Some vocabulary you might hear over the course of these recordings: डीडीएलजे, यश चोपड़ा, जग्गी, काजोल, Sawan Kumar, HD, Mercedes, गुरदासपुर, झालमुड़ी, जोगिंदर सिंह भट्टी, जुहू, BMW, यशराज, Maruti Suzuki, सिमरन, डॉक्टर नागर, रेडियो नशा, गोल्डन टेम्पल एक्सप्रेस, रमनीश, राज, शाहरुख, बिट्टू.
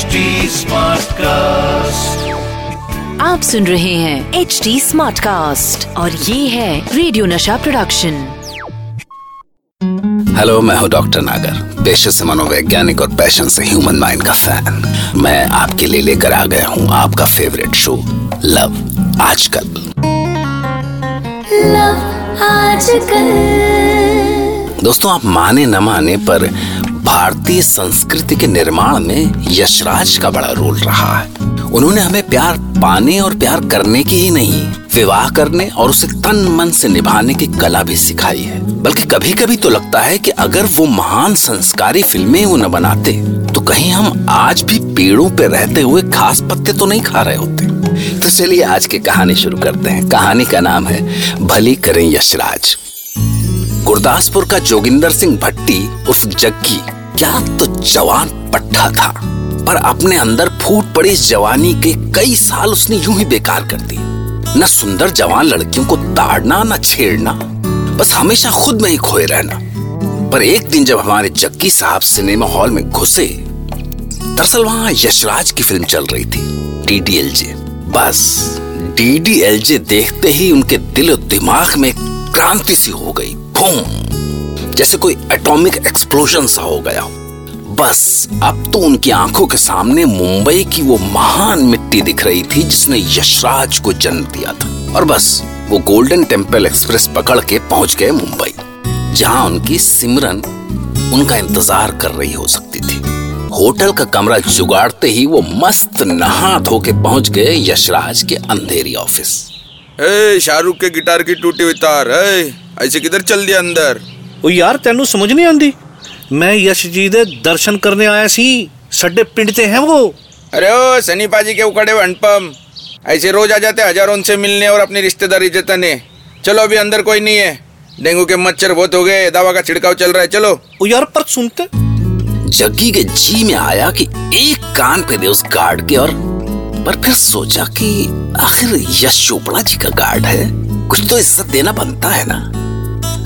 HD smart cast. आप सुन रहे हैं HD स्मार्ट कास्ट और ये है रेडियो नशा प्रोडक्शन। हेलो, मैं हूँ डॉक्टर नागर, पेशे से मनोवैज्ञानिक और पैशन से ह्यूमन माइंड का फैन। मैं आपके लिए लेकर आ गया हूँ आपका favourite show love Aajkal. Love Aajkal. दोस्तों, आप माने न माने पर भारतीय संस्कृति के निर्माण में यशराज का बड़ा रोल रहा है। उन्होंने हमें प्यार पाने और प्यार करने की ही नहीं, विवाह करने और उसे तन मन से निभाने की कला भी सिखाई है। बल्कि कभी कभी तो लगता है कि अगर वो महान संस्कारी फिल्में वो न बनाते तो कहीं हम आज भी पेड़ों पे रहते हुए खास पत्ते तो नहीं खा रहे होते। तो चलिए आज की कहानी शुरू करते हैं। कहानी का नाम है भली करें यशराज। गुरदासपुर का जोगिंदर सिंह भट्टी उर्फ जग्गी क्या तो जवान पट्ठा था, पर अपने अंदर फूट पड़ी जवानी के कई साल उसने यूं ही बेकार कर दिए। न सुंदर जवान लड़कियों को ताड़ना, न छेड़ना, बस हमेशा खुद में ही खोए रहना। पर एक दिन जब हमारे जग्गी साहब सिनेमा हॉल में घुसे, दरअसल वहां यशराज की फिल्म चल रही थी, डीडीएलजे। बस डीडीएलजे देखते ही उनके दिल और दिमाग में क्रांति सी हो गई, जैसे कोई एटॉमिक एक्सप्लोजन सा हो गया। बस अब तो उनकी आंखों के सामने मुंबई की वो महान मिट्टी दिख रही थी जिसने यशराज को जन्म दिया था। और बस वो गोल्डन टेम्पल एक्सप्रेस पकड़ के पहुंच गए मुंबई, जहां उनकी सिमरन उनका इंतजार कर रही हो सकती थी। होटल का कमरा जुगाड़ते ही वो मस्त नहा धो के पहुंच गए यशराज के अंधेरी ऑफिस। शाहरुख के गिटार की टूटी हुई तार, ऐसे किधर चल दिया अंदर? ओ यार, तेनू समझ नहीं आंदी, मैं यश जी दे दर्शन करने आया सी, सड्डे पिंड ते हैं वो। अरे ओ सनी पाजी के उकड़े अनपम, ऐसे रोज आ जाते हजारों से मिलने और अपनी रिश्तेदारी जताने। चलो, अभी अंदर कोई नहीं है, डेंगू के मच्छर बहुत हो गए, दवा का छिड़काव चल रहा है, चलो। ओ यार, पर सुनते। जग्गी के जी में आया कि एक कान पे दे उस गार्ड के, और पर फिर सोचा कि आखिर यश चोपड़ा जी का गार्ड है, कुछ तो इज्जत देना बनता है ना।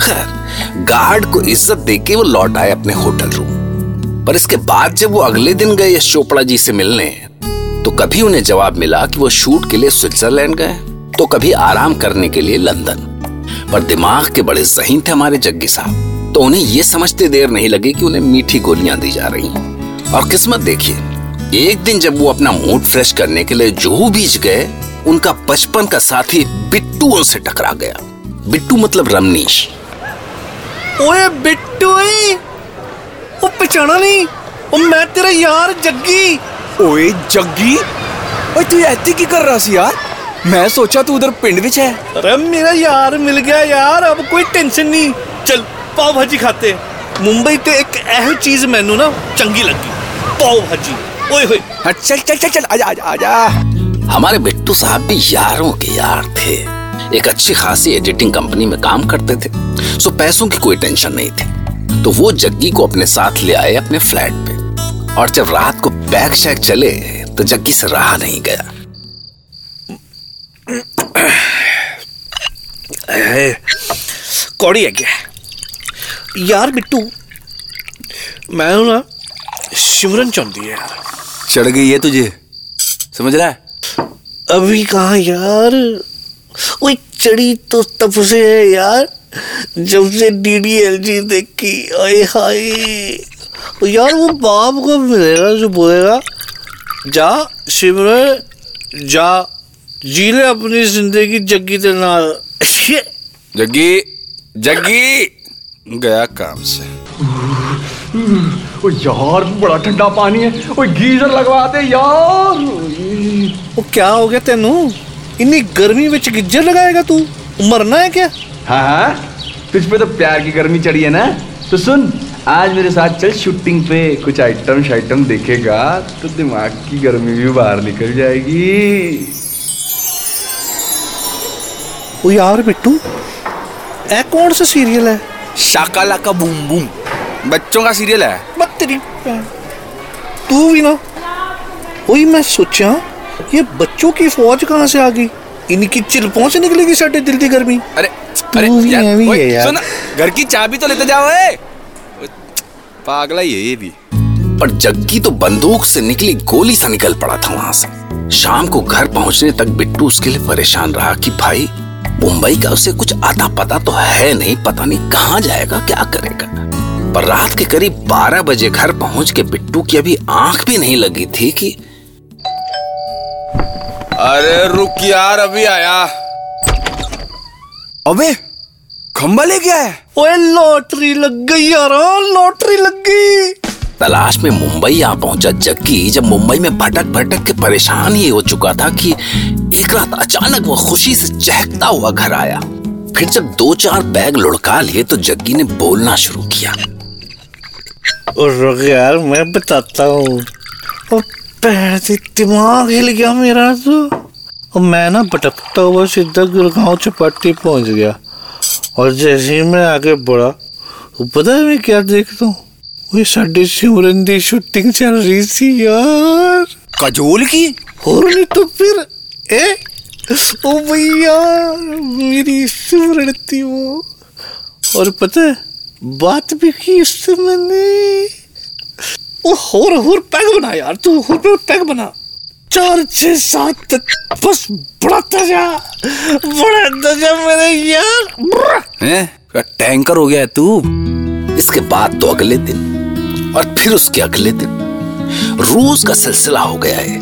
खैर, गार्ड को इज्जत देके वो लौट आए अपने होटल रूम। पर इसके बाद जब वो अगले दिन गए यश चोपड़ा जी से मिलने, तो कभी उन्हें जवाब मिला कि वो शूट के लिए स्विट्जरलैंड गए, तो कभी आराम करने के लिए लंदन। पर दिमाग के बड़े ज़हीन थे हमारे जग्गी साहब, तो उन्हें ये समझते देर नहीं लगी कि उन्हें मीठी गोलियां दी जा रही हैं। और किस्मत देखिए, एक दिन जब वो अपना मूड फ्रेश करने के लिए जुहू बीच गए, उनका बचपन का साथी बिट्टू उनसे टकरा गया। बिट्टू मतलब रमनीश। ओए बिट्टू, ओ पहचाना नहीं, ओ मैं तेरा यार जग्गी। ओए जग्गी, ओए तू ऐसे की कर रहा सी यार? मैं सोचा तू उधर पिंड विच है। अरे मेरा यार मिल गया यार, अब कोई टेंशन नहीं, चल पाव भाजी खाते। मुंबई ते एक ऐसी चीज मैनू ना चंगी लगी, पाव भाजी। ओए होए, चल चल चल चल, आजा आजा आजा। हमारे बिट्टू साहब भी यारों के यार थे, एक अच्छी खासी एडिटिंग कंपनी में काम करते थे, सो पैसों की कोई टेंशन नहीं थी। तो वो जग्गी को अपने साथ ले आए अपने फ्लैट पे, और जब रात को बैग शैग चले तो जग्गी से रहा नहीं गया। कौड़ी है क्या यार? बिट्टू, मैं हूं ना, शिवरन चाहती है यार। चढ़ गई है तुझे, समझ रहा है? अभी कहाँ यार, वो चढ़ी तो तब से है यार जब से डीडीएलजी देखी। आए हाय यार, वो बाप को मिलेगा जो बोलेगा जा सिमरन जा, जी ले अपनी जिंदगी जग्गी के नाल। जग्गी जग्गी गया काम से। ओ यार, बड़ा ठंडा पानी है, ओ गीजर लगवा दे यार। ओ क्या हो गया तेनू, इतनी गर्मी में गिज्जर लगाएगा तू, मरना है क्या? हाँ, तुझ पे तो प्यार की गर्मी चढ़ी है ना, तो सुन आज मेरे साथ चल शूटिंग पे, कुछ आइटम शाइटम देखेगा तो दिमाग की गर्मी भी बाहर निकल जाएगी। ओ यार बिट्टू, ऐ कौन सा सीरियल है? शाकाला का बूम बूम, बच्चों का सीरियल है। बत्तरी तू भी ना, वही मैं सोचा ये बच्चों की फौज कहाँ से आ गई, इनकी चिलपों से निकलेगी साढ़े दिल की गर्मी। अरे अरे यार, घर की चाबी तो लेते जाओ, पागला ही है ये भी। पर जग्गी तो बंदूक से निकली गोली सा निकल पड़ा था वहां से। शाम को घर पहुंचने तक बिट्टू उसके लिए परेशान रहा कि भाई मुंबई का उसे कुछ आता पता तो है नहीं, पता नहीं कहाँ जाएगा, क्या करेगा। पर रात के करीब 12 बजे घर पहुंच के बिट्टू की अभी आंख भी नहीं लगी थी कि अरे रुक यार अभी आया। अबे खंबा ले गया है। ओए लॉटरी लग गई यार, लॉटरी लग गई। तलाश में मुंबई आ पहुंचा जग्गी। जब मुंबई में भटक भटक के परेशान ही हो चुका था कि एक रात अचानक वो खुशी से चहकता हुआ घर आया। फिर जब 2-4 बैग लुढ़का लिए तो जग्गी ने बोलना शुरू किया। और यार मैं बताता हूँ, दिमाग हिल गया मेरा तो। मैं ना भटकता हुआ सीधा गुड़गांव चौपाटी पहुंच गया और जैसे ही मैं आगे बढ़ा वो पता है मैं क्या देखता हूँ, वो साढ़े सिमरन की शूटिंग चल रही थी यार, काजोल की। और नहीं तो फिर ओ भैया मेरी सिमरन थी वो। और पता है बात भी की इससे मैंने, वो होर पैग बना यार, तू होर पैग बना 4-6-7 बस बड़ा तजा मेरे यार, टैंकर हो गया तू। इसके बाद तो अगले दिन और फिर उसके अगले दिन रोज का सिलसिला हो गया है।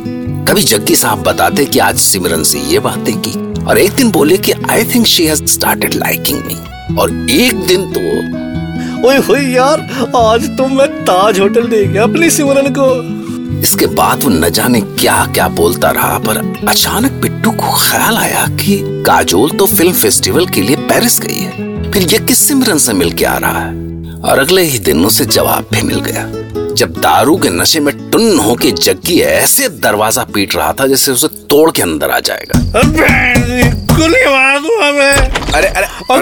कभी जग्गी साहब बताते कि आज सिमरन से ये बातें की, और एक दिन बोले कि I think she has started liking me, और एक दिन तो ओए होए यार आज तो मैं ताज होटल दे गया अपनी सिमरन को। इसके बाद वो न जाने क्या क्या बोलता रहा, पर अचानक बिट्टू को ख्याल आया कि काजोल तो फिल्म फेस्टिवल के लिए पेरिस गई है, फिर ये किस सिमरन से मिल के आ रहा है। और अगले ही दिन उसे जवाब भी मिल गया। जब दारू के नशे में टुन होके जग्गी ऐसे दरवाजा पीट रहा था जैसे उसे तोड़ के अंदर आ जाएगा। गोली मार दूंगा मैं, अरे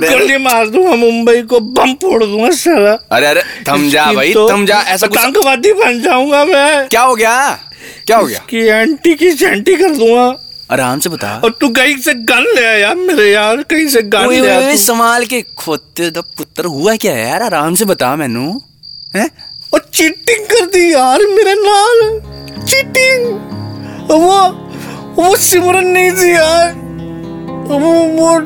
गोली मार दूंगा, मुंबई को बम फोड़ दूंगा साला। अरे थम जा भाई, थम जा, ऐसा आतंकवादी बन जाऊंगा मैं। क्या हो गया कि एंटी की चैंटी कर दूंगा। आराम से बता। और तू कहीं से गन ले आया यार मेरे यार, कहीं से गन ले आया। संभाल के खोते दा पुत्र, हुआ क्या है यार आराम से बता मैनू। हैं और चीटिंग कर दी यार मेरे नाल, चीटिंग। वो सिमरन नहीं थी यार, वो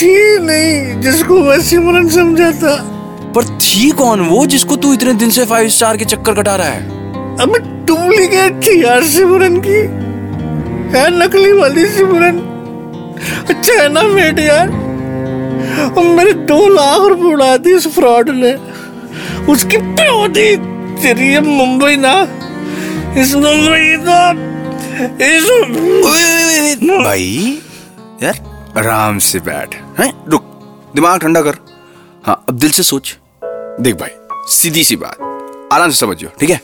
थी नहीं जिसको मैं सिमरन समझा था। पर थी कौन वो जिसको तू इतने दिन से 5 स्टार के चक्कर कटा रहा है? अब डुप्लीकेट थी यार सिमरन की, है नकली वाली सिमरन। अच्छा है ना मेट यार, और मेरे 2 लाख रुपए उड़ा दी उस फ्रॉड ने, उसकी प्योदी तेरी है मुंबई ना, इस मुंबई तो इस भाई यार आराम से बैठ, हैं रुक, दिमाग ठंडा कर। हाँ अब दिल से सोच। देख भाई सीधी सी बात, आराम से समझियो ठीक है।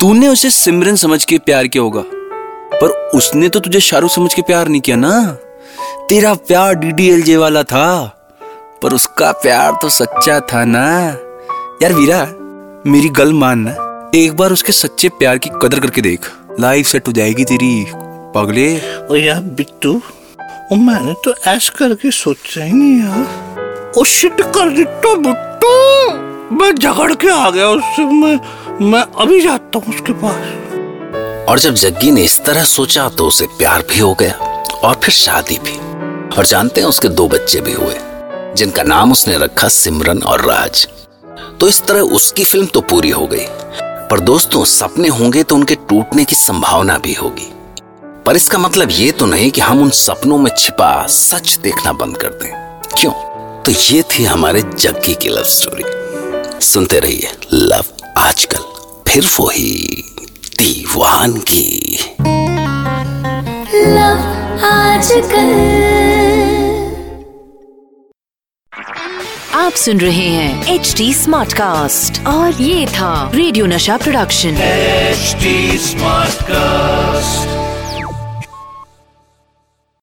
तूने उसे सिमरन समझ के प्यार किया होगा, पर उसने तो तुझे शाहरुख समझ के प्यार नहीं किया ना। तेरा प्यार डीडीएलजे वाला था, पर उसका प्यार तो सच्चा था ना यार। वीरा मेरी गल मानना, एक बार उसके सच्चे प्यार की कदर करके देख, लाइफ सेट हो जाएगी तेरी पगले। ओ यार बिट्टू मैंने तो ऐश करके सोचा ही नहीं यार। ओ शिट कर दिट्टो बिट्टू, मैं झगड़ के आ गया उससे, मैं अभी जाता हूँ उसके पास। और जब जग्गी ने इस तरह सोचा तो उसे प्यार भी हो गया और फिर शादी भी, और जानते हैं उसके 2 बच्चे भी हुए जिनका नाम उसने रखा सिमरन और राज। तो इस तरह उसकी फिल्म तो पूरी हो गई, पर दोस्तों सपने होंगे तो उनके टूटने की संभावना भी होगी। पर इसका मतलब ये तो नहीं कि हम उन सपनों में छिपा सच देखना बंद कर दें। क्यों? तो ये थी हमारे जग्गी की लव स्टोरी। सुनते रहिए लव आजकल, फिर वो ही दीवानगी। लव आजकल। आप सुन रहे हैं HD स्मार्ट कास्ट और ये था रेडियो नशा production HD smart cast.